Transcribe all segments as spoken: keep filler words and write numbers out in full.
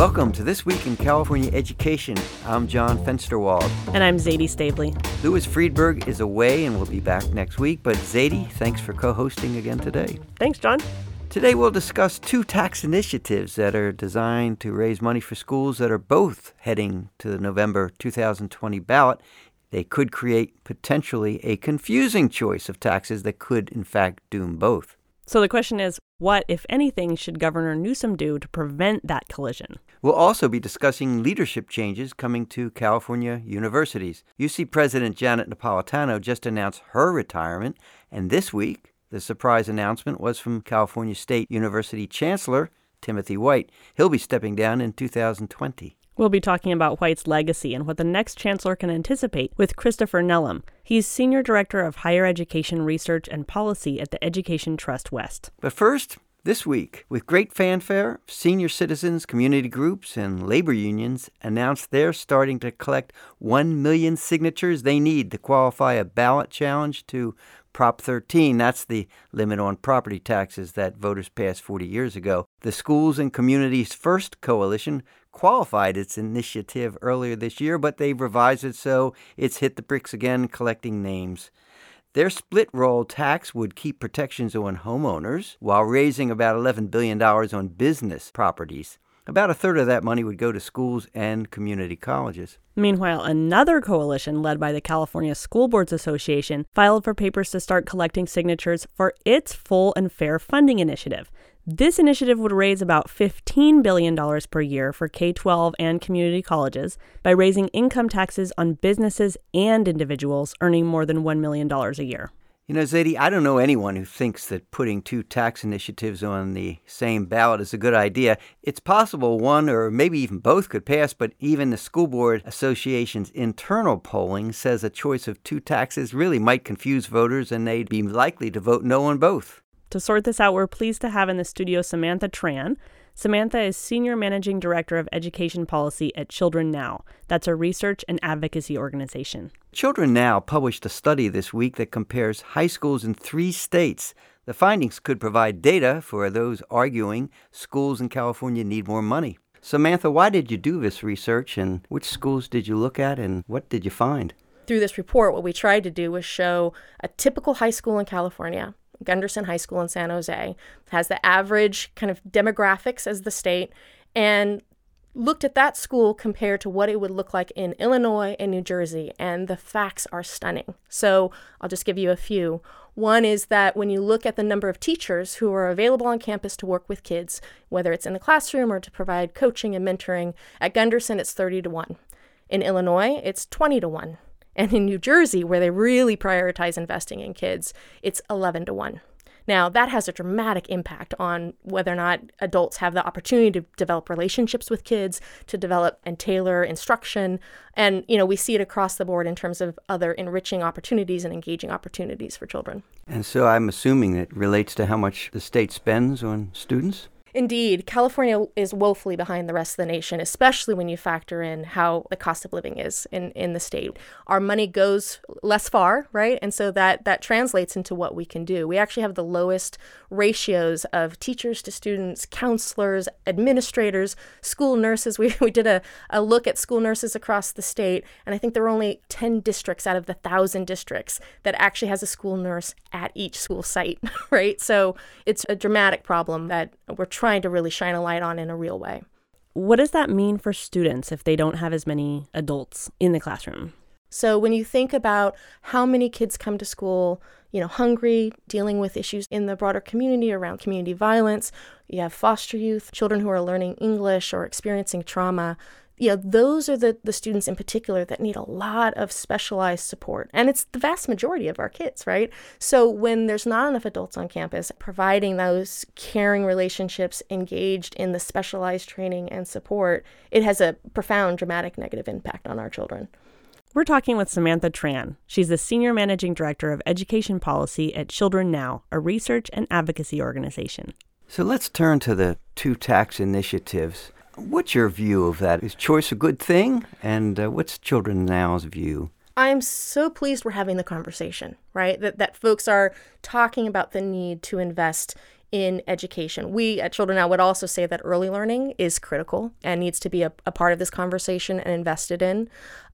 Welcome to This Week in California Education. I'm John Fensterwald. And I'm Zadie Stavely. Louis Friedberg is away and will be back next week, but Zadie, thanks for co-hosting again today. Thanks, John. Today we'll discuss two tax initiatives that are designed to raise money for schools that are both heading to the November two thousand twenty ballot. They could create potentially a confusing choice of taxes that could, in fact, doom both. So the question is, what, if anything, should Governor Newsom do to prevent that collision? We'll also be discussing leadership changes coming to California universities. U C President Janet Napolitano just announced her retirement, and this week, the surprise announcement was from California State University Chancellor Timothy White. He'll be stepping down in two thousand twenty. We'll be talking about White's legacy and what the next chancellor can anticipate with Christopher Nellum. He's Senior Director of Higher Education Research and Policy at the Education Trust West. But first, this week, with great fanfare, senior citizens, community groups, and labor unions announced they're starting to collect one million signatures they need to qualify a ballot challenge to Prop thirteen, that's the limit on property taxes that voters passed forty years ago. The Schools and Communities First Coalition qualified its initiative earlier this year, but they've revised it so it's hit the bricks again, collecting names. Their split-roll tax would keep protections on homeowners while raising about eleven billion dollars on business properties. About a third of that money would go to schools and community colleges. Meanwhile, another coalition led by the California School Boards Association filed for papers to start collecting signatures for its Full and Fair Funding initiative. This initiative would raise about fifteen billion dollars per year for K through twelve and community colleges by raising income taxes on businesses and individuals earning more than one million dollars a year. You know, Zadie, I don't know anyone who thinks that putting two tax initiatives on the same ballot is a good idea. It's possible one or maybe even both could pass, but even the School Board Association's internal polling says a choice of two taxes really might confuse voters and they'd be likely to vote no on both. To sort this out, we're pleased to have in the studio Samantha Tran. Samantha is Senior Managing Director of Education Policy at Children Now. That's a research and advocacy organization. Children Now published a study this week that compares high schools in three states. The findings could provide data for those arguing schools in California need more money. Samantha, why did you do this research and which schools did you look at and what did you find? Through this report, what we tried to do was show a typical high school in California. Gunderson High School in San Jose has the average kind of demographics as the state, and looked at that school compared to what it would look like in Illinois and New Jersey, and the facts are stunning. So I'll just give you a few. One is that when you look at the number of teachers who are available on campus to work with kids, whether it's in the classroom or to provide coaching and mentoring, at Gunderson it's thirty to one. In Illinois, it's twenty to one. And in New Jersey, where they really prioritize investing in kids, it's eleven to one. Now, that has a dramatic impact on whether or not adults have the opportunity to develop relationships with kids, to develop and tailor instruction. And, you know, we see it across the board in terms of other enriching opportunities and engaging opportunities for children. And so I'm assuming it relates to how much the state spends on students? Indeed, California is woefully behind the rest of the nation, especially when you factor in how the cost of living is in, in the state. Our money goes less far, right? And so that, that translates into what we can do. We actually have the lowest ratios of teachers to students, counselors, administrators, school nurses. We, we did a, a look at school nurses across the state, and I think there are only ten districts out of the one thousand districts that actually has a school nurse at each school site, right? So it's a dramatic problem that we're trying trying to really shine a light on in a real way. What does that mean for students if they don't have as many adults in the classroom? So when you think about how many kids come to school, you know, hungry, dealing with issues in the broader community around community violence, you have foster youth, children who are learning English or experiencing trauma, you know, those are the, the students in particular that need a lot of specialized support. And it's the vast majority of our kids, right? So when there's not enough adults on campus, providing those caring relationships engaged in the specialized training and support, it has a profound, dramatic negative impact on our children. We're talking with Samantha Tran. She's the Senior Managing Director of Education Policy at Children Now, a research and advocacy organization. So let's turn to the two tax initiatives. What's your view of that? Is choice a good thing? And uh, what's Children Now's view? I'm so pleased we're having the conversation, right? That that folks are talking about the need to invest in education. We at Children Now would also say that early learning is critical and needs to be a, a part of this conversation and invested in.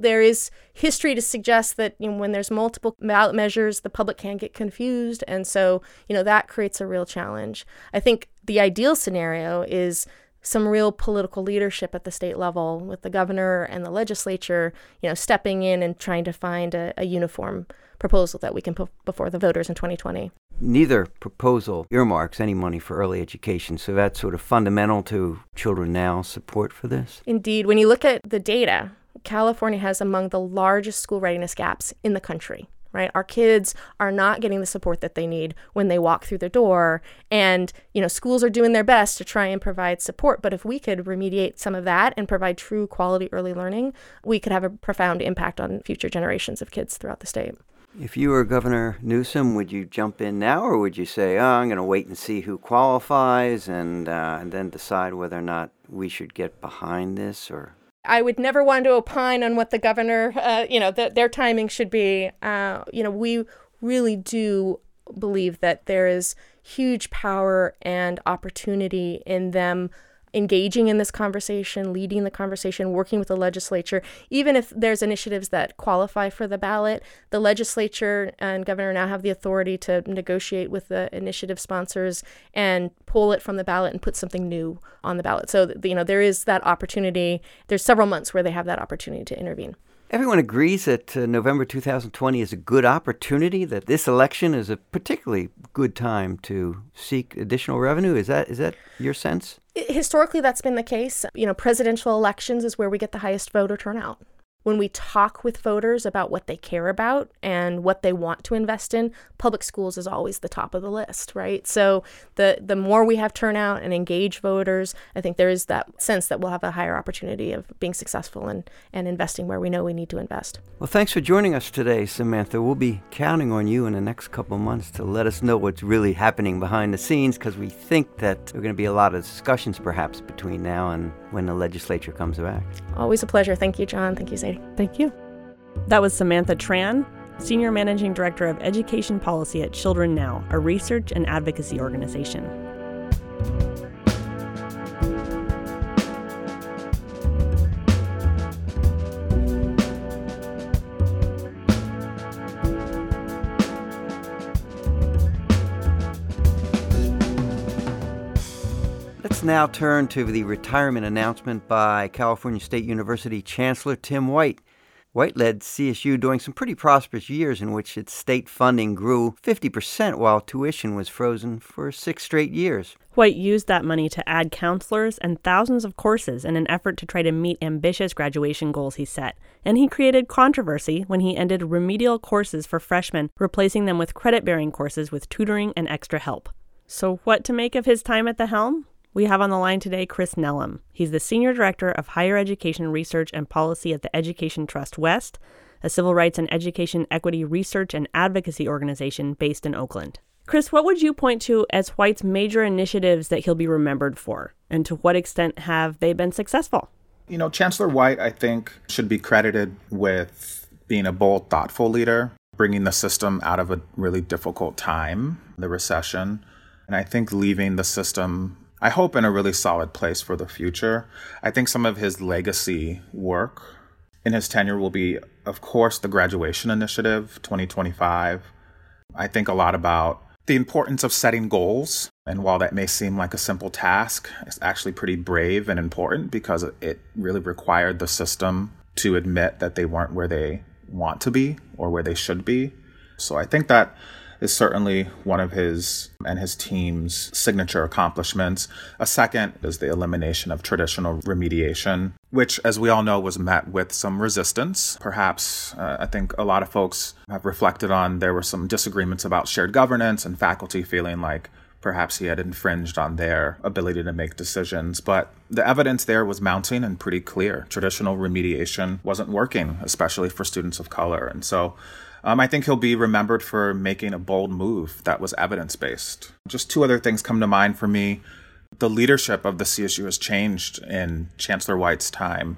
There is history to suggest that, you know, when there's multiple ballot measures, the public can get confused. And so, you know, that creates a real challenge. I think the ideal scenario is some real political leadership at the state level with the governor and the legislature, you know, stepping in and trying to find a, a uniform proposal that we can put before the voters in twenty twenty. Neither proposal earmarks any money for early education, so that's sort of fundamental to Children Now support for this. Indeed. When you look at the data, California has among the largest school readiness gaps in the country, right? Our kids are not getting the support that they need when they walk through the door. And, you know, schools are doing their best to try and provide support. But if we could remediate some of that and provide true quality early learning, we could have a profound impact on future generations of kids throughout the state. If you were Governor Newsom, would you jump in now, or would you say, oh, I'm going to wait and see who qualifies and, uh, and then decide whether or not we should get behind this? Or I would never want to opine on what the governor, uh, you know, the, their timing should be. Uh, you know, we really do believe that there is huge power and opportunity in them engaging in this conversation, leading the conversation, working with the legislature. Even if there's initiatives that qualify for the ballot, the legislature and governor now have the authority to negotiate with the initiative sponsors and pull it from the ballot and put something new on the ballot. So, you know, there is that opportunity. There's several months where they have that opportunity to intervene. Everyone agrees that uh, November two thousand twenty is a good opportunity, that this election is a particularly good time to seek additional revenue. Is that is that your sense? Historically, that's been the case. You know, presidential elections is where we get the highest voter turnout. When we talk with voters about what they care about and what they want to invest in, public schools is always the top of the list, right? So the, the more we have turnout and engage voters, I think there is that sense that we'll have a higher opportunity of being successful and, and investing where we know we need to invest. Well, thanks for joining us today, Samantha. We'll be counting on you in the next couple of months to let us know what's really happening behind the scenes, because we think that there are going to be a lot of discussions perhaps between now and when the legislature comes back. Always a pleasure. Thank you, John. Thank you, Zadie. Thank you. That was Samantha Tran, Senior Managing Director of Education Policy at Children Now, a research and advocacy organization. Let's now turn to the retirement announcement by California State University Chancellor Tim White. White led C S U during some pretty prosperous years in which its state funding grew fifty percent while tuition was frozen for six straight years. White used that money to add counselors and thousands of courses in an effort to try to meet ambitious graduation goals he set. And he created controversy when he ended remedial courses for freshmen, replacing them with credit-bearing courses with tutoring and extra help. So what to make of his time at the helm? We have on the line today Chris Nellum. He's the Senior Director of Higher Education Research and Policy at the Education Trust West, a civil rights and education equity research and advocacy organization based in Oakland. Chris, what would you point to as White's major initiatives that he'll be remembered for, and to what extent have they been successful? You know, Chancellor White, I think, should be credited with being a bold, thoughtful leader, bringing the system out of a really difficult time, the recession, and I think leaving the system, I hope, in a really solid place for the future. I think some of his legacy work in his tenure will be, of course, the Graduation Initiative twenty twenty-five. I think a lot about the importance of setting goals. And while that may seem like a simple task, it's actually pretty brave and important, because it really required the system to admit that they weren't where they want to be or where they should be. So I think that is certainly one of his and his team's signature accomplishments. A second is the elimination of traditional remediation, which, as we all know, was met with some resistance. Perhaps, uh, I think a lot of folks have reflected on, there were some disagreements about shared governance and faculty feeling like perhaps he had infringed on their ability to make decisions. But the evidence there was mounting and pretty clear. Traditional remediation wasn't working, especially for students of color. And so Um, I think he'll be remembered for making a bold move that was evidence-based. Just two other things come to mind for me. The leadership of the C S U has changed in Chancellor White's time.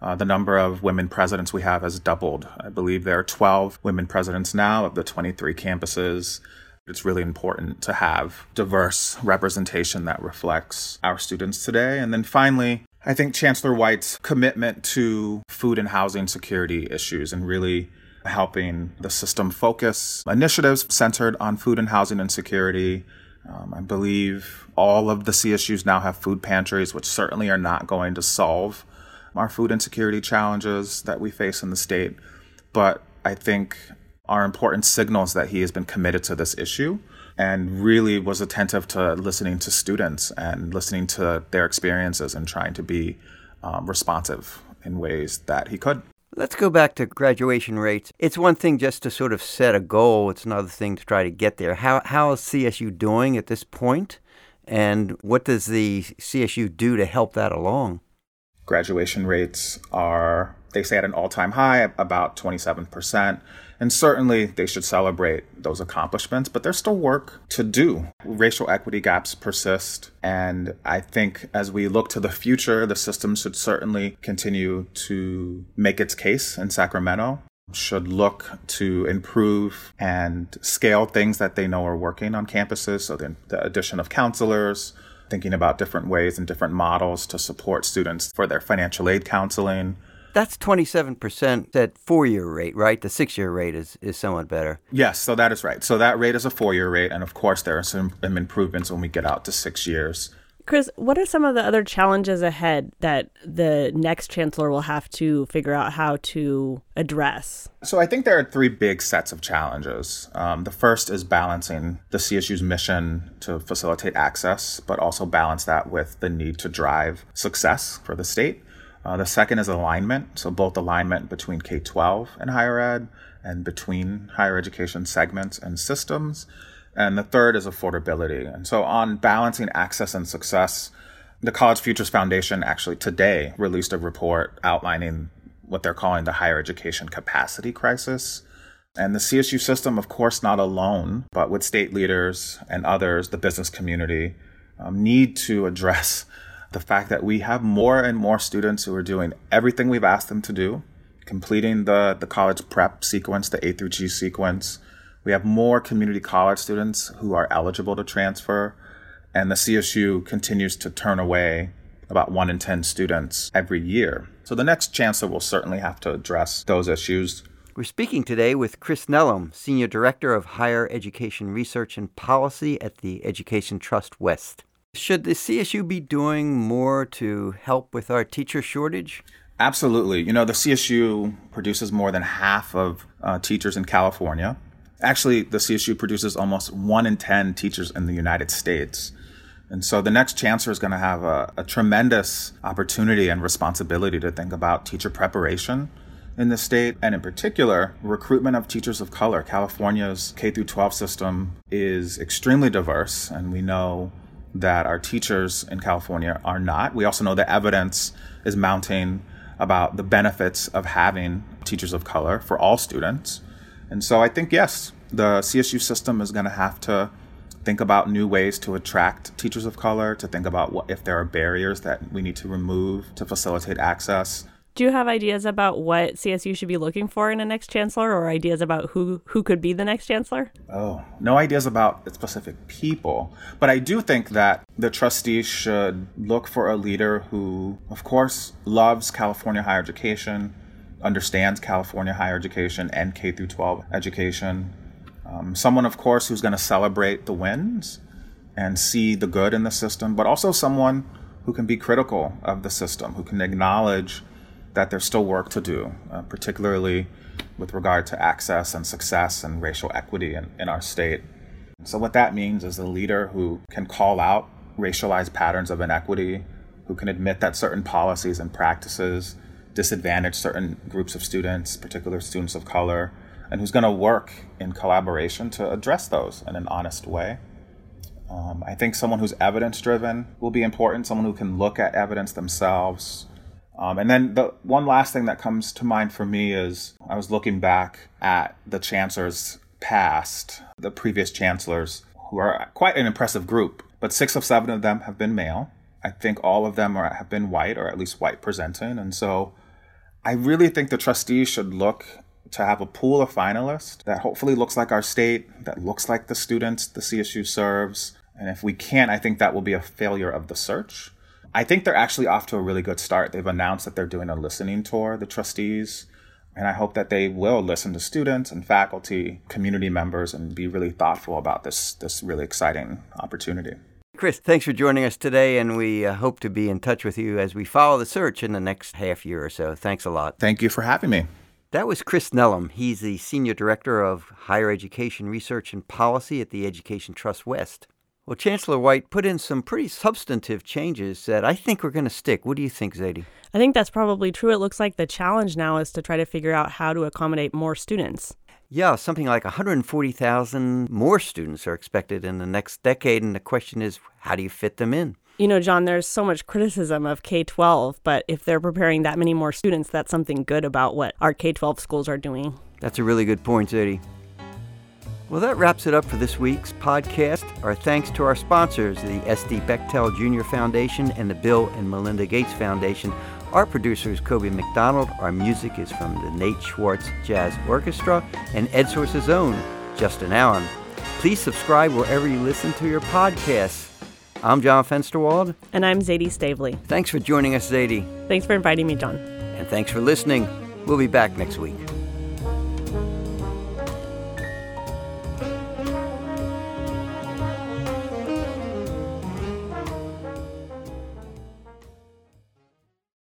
Uh, the number of women presidents we have has doubled. I believe there are twelve women presidents now of the twenty-three campuses. It's really important to have diverse representation that reflects our students today. And then finally, I think Chancellor White's commitment to food and housing security issues and really helping the system focus initiatives centered on food and housing insecurity. Um, I believe all of the C S Us now have food pantries, which certainly are not going to solve our food insecurity challenges that we face in the state, but I think are important signals that he has been committed to this issue and really was attentive to listening to students and listening to their experiences and trying to be um, responsive in ways that he could. Let's go back to graduation rates. It's one thing just to sort of set a goal. It's another thing to try to get there. How How is C S U doing at this point? And what does the C S U do to help that along? Graduation rates are, they say, at an all-time high, about twenty-seven percent. And certainly they should celebrate those accomplishments, but there's still work to do. Racial equity gaps persist. And I think as we look to the future, the system should certainly continue to make its case in Sacramento, should look to improve and scale things that they know are working on campuses. So the, the addition of counselors, thinking about different ways and different models to support students for their financial aid counseling. That's twenty-seven percent at four-year rate, right? The six-year rate is, is somewhat better. Yes, so that is right. So that rate is a four-year rate, and of course there are some improvements when we get out to six years. Chris, what are some of the other challenges ahead that the next chancellor will have to figure out how to address? So I think there are three big sets of challenges. Um, the first is balancing the C S U's mission to facilitate access, but also balance that with the need to drive success for the state. Uh, the second is alignment, so both alignment between K twelve and higher ed and between higher education segments and systems. And the third is affordability. And so on balancing access and success, the College Futures Foundation actually today released a report outlining what they're calling the higher education capacity crisis. And the C S U system, of course, not alone, but with state leaders and others, the business community, um, need to address the fact that we have more and more students who are doing everything we've asked them to do, completing the, the college prep sequence, the A through G sequence. We have more community college students who are eligible to transfer, and the C S U continues to turn away about one in ten students every year. So the next chancellor will certainly have to address those issues. We're speaking today with Chris Nellum, Senior Director of Higher Education Research and Policy at the Education Trust West. Should the C S U be doing more to help with our teacher shortage? Absolutely. You know, the C S U produces more than half of uh, teachers in California. Actually, the C S U produces almost one in ten teachers in the United States. And so the next chancellor is going to have a, a tremendous opportunity and responsibility to think about teacher preparation in the state, and in particular, recruitment of teachers of color. California's K through twelve system is extremely diverse, and we know that our teachers in California are not. We also know the evidence is mounting about the benefits of having teachers of color for all students. And so I think, yes, the C S U system is going to have to think about new ways to attract teachers of color, to think about what if there are barriers that we need to remove to facilitate access. Do you have ideas about what C S U should be looking for in a next chancellor, or ideas about who, who could be the next chancellor? Oh, no ideas about specific people. But I do think that the trustees should look for a leader who, of course, loves California higher education, understands California higher education and K through twelve education. Um, someone, of course, who's going to celebrate the wins and see the good in the system, but also someone who can be critical of the system, who can acknowledge that there's still work to do, uh, particularly with regard to access and success and racial equity in, in our state. So what that means is a leader who can call out racialized patterns of inequity, who can admit that certain policies and practices disadvantage certain groups of students, particular students of color, and who's going to work in collaboration to address those in an honest way. Um, I think someone who's evidence-driven will be important, someone who can look at evidence themselves. Um, and then the one last thing that comes to mind for me is I was looking back at the chancellors past, the previous chancellors, who are quite an impressive group, but six of seven of them have been male. I think all of them are, have been white, or at least white presenting. And so I really think the trustees should look to have a pool of finalists that hopefully looks like our state, that looks like the students the C S U serves. And if we can't, I think that will be a failure of the search. I think they're actually off to a really good start. They've announced that they're doing a listening tour, the trustees, and I hope that they will listen to students and faculty, community members, and be really thoughtful about this, this really exciting opportunity. Chris, thanks for joining us today, and we uh, hope to be in touch with you as we follow the search in the next half year or so. Thanks a lot. Thank you for having me. That was Chris Nellum. He's the Senior Director of Higher Education Research and Policy at the Education Trust West. Well, Chancellor White put in some pretty substantive changes that I think we're going to stick. What do you think, Zadie? I think that's probably true. It looks like the challenge now is to try to figure out how to accommodate more students. Yeah, something like one hundred forty thousand more students are expected in the next decade, and the question is, how do you fit them in? You know, John, there's so much criticism of K twelve, but if they're preparing that many more students, that's something good about what our K twelve schools are doing. That's a really good point, Zadie. Well, that wraps it up for this week's podcast. Our thanks to our sponsors, the S D Bechtel Junior Foundation and the Bill and Melinda Gates Foundation. Our producer is Kobe McDonald. Our music is from the Nate Schwartz Jazz Orchestra and EdSource's own, Justin Allen. Please subscribe wherever you listen to your podcasts. I'm John Fensterwald. And I'm Zadie Stavely. Thanks for joining us, Zadie. Thanks for inviting me, John. And thanks for listening. We'll be back next week.